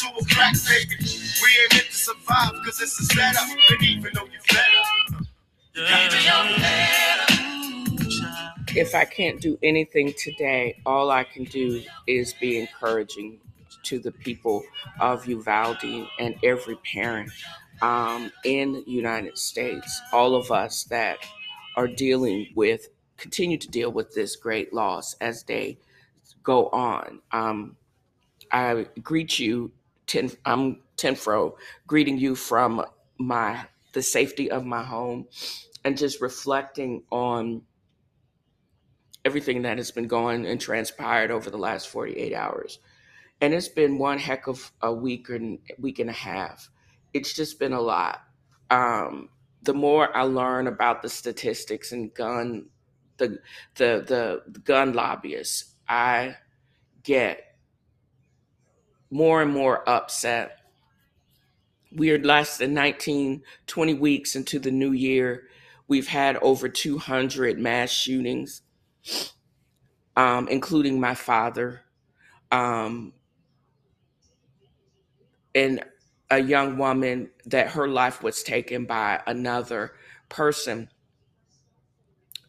to a crack baby. We ain't meant to survive, cause it's a setup. And even though you're fed up, if I can't do anything today, all I can do is be encouraging to the people of Uvalde and every parent in the United States, all of us that are dealing with, continue to deal with this great loss as they go on. I greet you, I'm TNFro, greeting you from the safety of my home, and just reflecting on everything that has been going and transpired over the last 48 hours. And it's been one heck of a week and a half. It's just been a lot. The more I learn about the statistics and the gun lobbyists, I get more and more upset. We are less than 20 weeks into the new year. We've had over 200 mass shootings, including my father, and a young woman that her life was taken by another person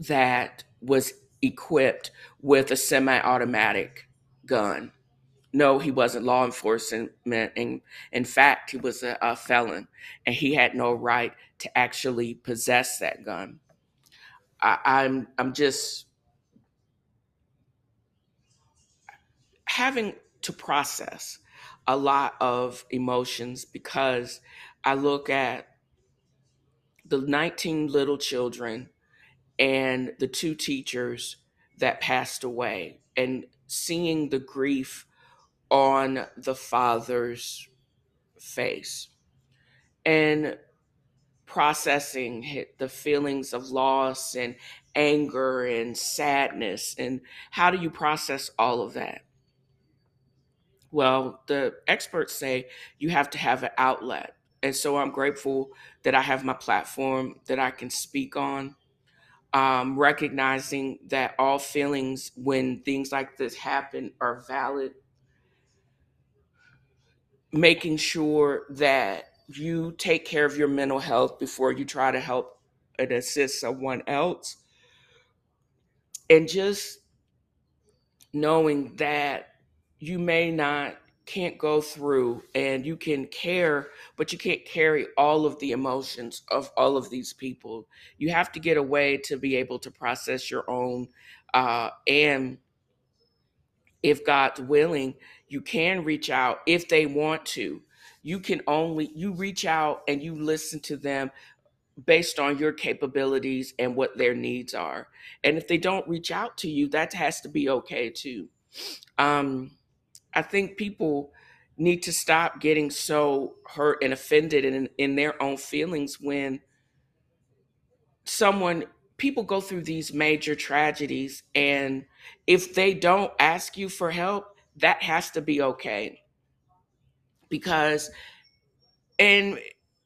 that was equipped with a semi-automatic gun. No, he wasn't law enforcement. In fact, he was a felon, and he had no right to actually possess that gun. I'm just having to process a lot of emotions, because I look at the 19 little children and the 2 teachers that passed away, and seeing the grief on the father's face, and processing the feelings of loss and anger and sadness. And how do you process all of that? Well, the experts say you have to have an outlet. And so I'm grateful that I have my platform that I can speak on, recognizing that all feelings when things like this happen are valid. Making sure that you take care of your mental health before you try to help and assist someone else. And just knowing that you can't go through, and you can care, but you can't carry all of the emotions of all of these people. You have to get a way to be able to process your own, and if God's willing, you can reach out if they want to. You reach out and you listen to them based on your capabilities and what their needs are. And if they don't reach out to you, that has to be okay too. I think people need to stop getting so hurt and offended in their own feelings when people go through these major tragedies, and if they don't ask you for help, that has to be okay. And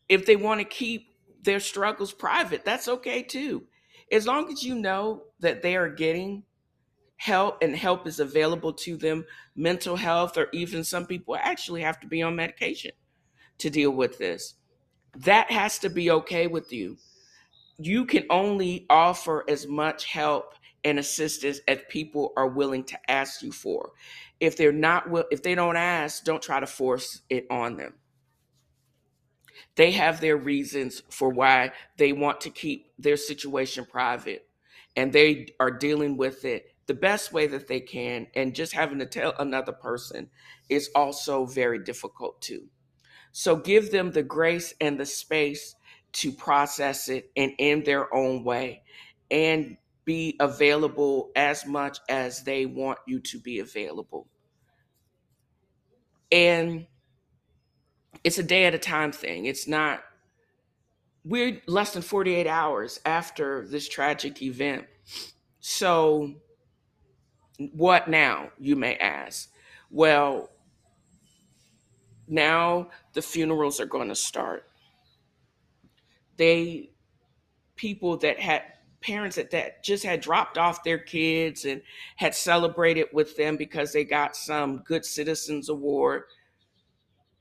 if they want to keep their struggles private, that's okay too. As long as you know that they are getting help and help is available to them, mental health, or even some people actually have to be on medication to deal with this. That has to be okay with you. You can only offer as much help and assistance as people are willing to ask you for. If they don't ask, don't try to force it on them. They have their reasons for why they want to keep their situation private, and they are dealing with it the best way that they can. And just having to tell another person is also very difficult too. So give them the grace and the space to process it and in their own way, and be available as much as they want you to be available. And it's a day at a time thing. We're less than 48 hours after this tragic event. So what now, you may ask? Well, now the funerals are going to start. People that had parents that just had dropped off their kids and had celebrated with them because they got some Good Citizens Award.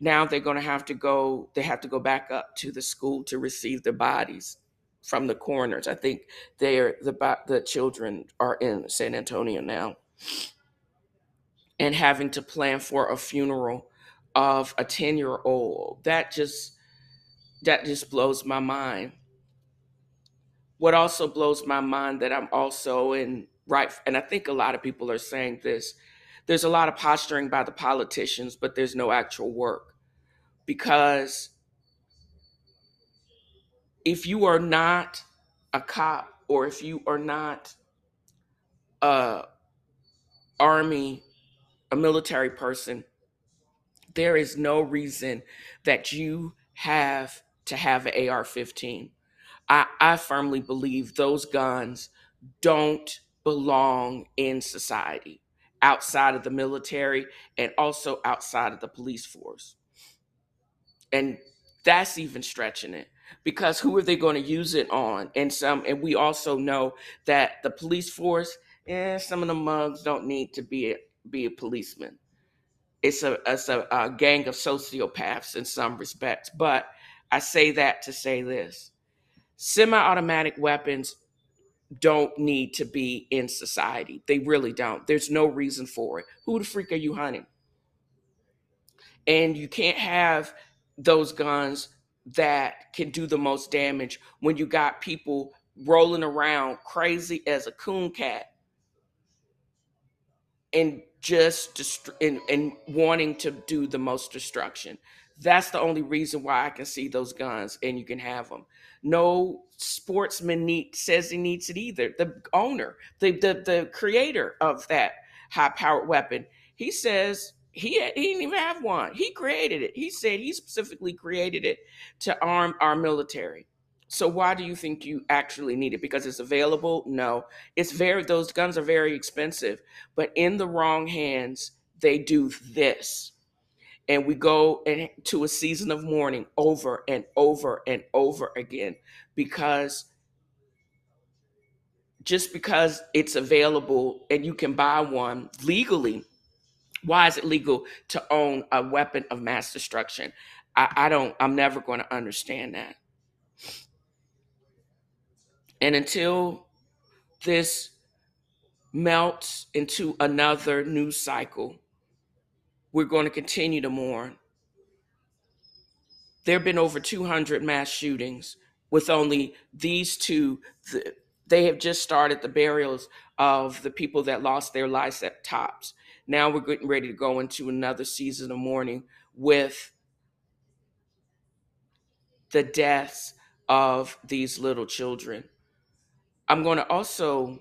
Now they're going to have to go, they have to go back up to the school to receive the bodies from the coroners. I think the children are in San Antonio now. And having to plan for a funeral of a 10-year-old, that just blows my mind. What also blows my mind that I'm also in, right, and I think a lot of people are saying this, there's a lot of posturing by the politicians, but there's no actual work. Because if you are not a cop, or if you are not a military person, there is no reason that you have to have an AR-15. I firmly believe those guns don't belong in society, outside of the military and also outside of the police force. And that's even stretching it, because who are they going to use it on? And we also know that the police force, some of the mugs don't need to be a policeman. It's a gang of sociopaths in some respects. But I say that to say this. Semi-automatic weapons don't need to be in society. They really don't. There's no reason for it. Who the freak are you hunting? And you can't have those guns that can do the most damage when you got people rolling around crazy as a coon cat and just wanting to do the most destruction. That's the only reason why I can see those guns and you can have them. No sportsman says he needs it either. The owner, the creator of that high-powered weapon, he says he didn't even have one. He created it. He said he specifically created it to arm our military. So why do you think you actually need it? Because it's available? No. Those guns are very expensive, but in the wrong hands, they do this. And we go into a season of mourning over and over and over again, because just because it's available and you can buy one legally, why is it legal to own a weapon of mass destruction? I'm never going to understand that. And until this melts into another news cycle, we're going to continue to mourn. There have been over 200 mass shootings with only these two. They have just started the burials of the people that lost their lives at Tops. Now we're getting ready to go into another season of mourning with the deaths of these little children. I'm going to also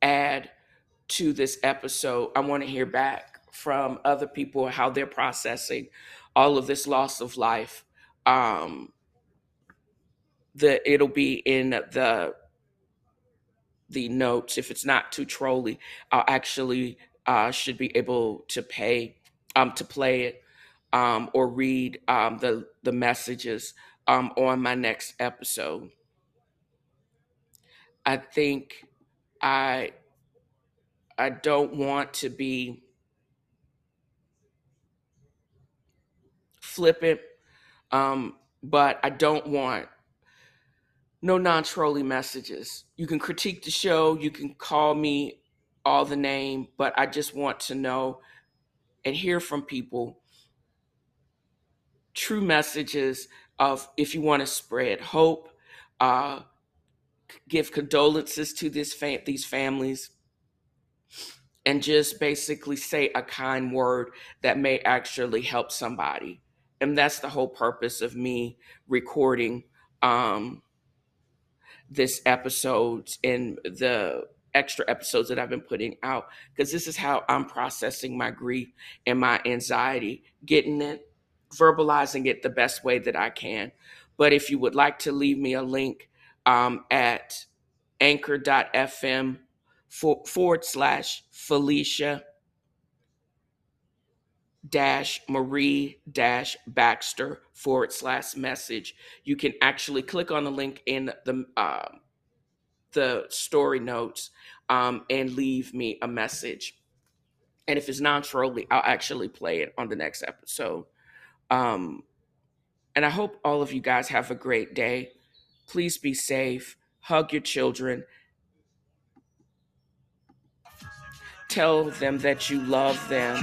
add to this episode, I want to hear back from other people how they're processing all of this loss of life. It'll be in the notes. If it's not too trolly, I'll actually should be able to play it or read the messages on my next episode. I think I don't want to be flippant, but I don't want no non-trolly messages. You can critique the show, you can call me all the name, but I just want to know and hear from people true messages of if you want to spread hope, give condolences to these families, and just basically say a kind word that may actually help somebody. And that's the whole purpose of me recording this episode and the extra episodes that I've been putting out, because this is how I'm processing my grief and my anxiety, getting it, verbalizing it the best way that I can. But if you would like to leave me a link, at anchor.fm / Felicia Marie Baxter / message. You can actually click on the link in the story notes and leave me a message. And if it's non-trolley, I'll actually play it on the next episode. And I hope all of you guys have a great day. Please be safe. Hug your children. Tell them that you love them.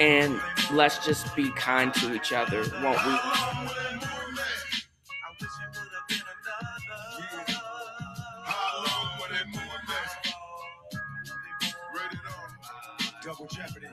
And let's just be kind to each other, won't we? Double jeopardy.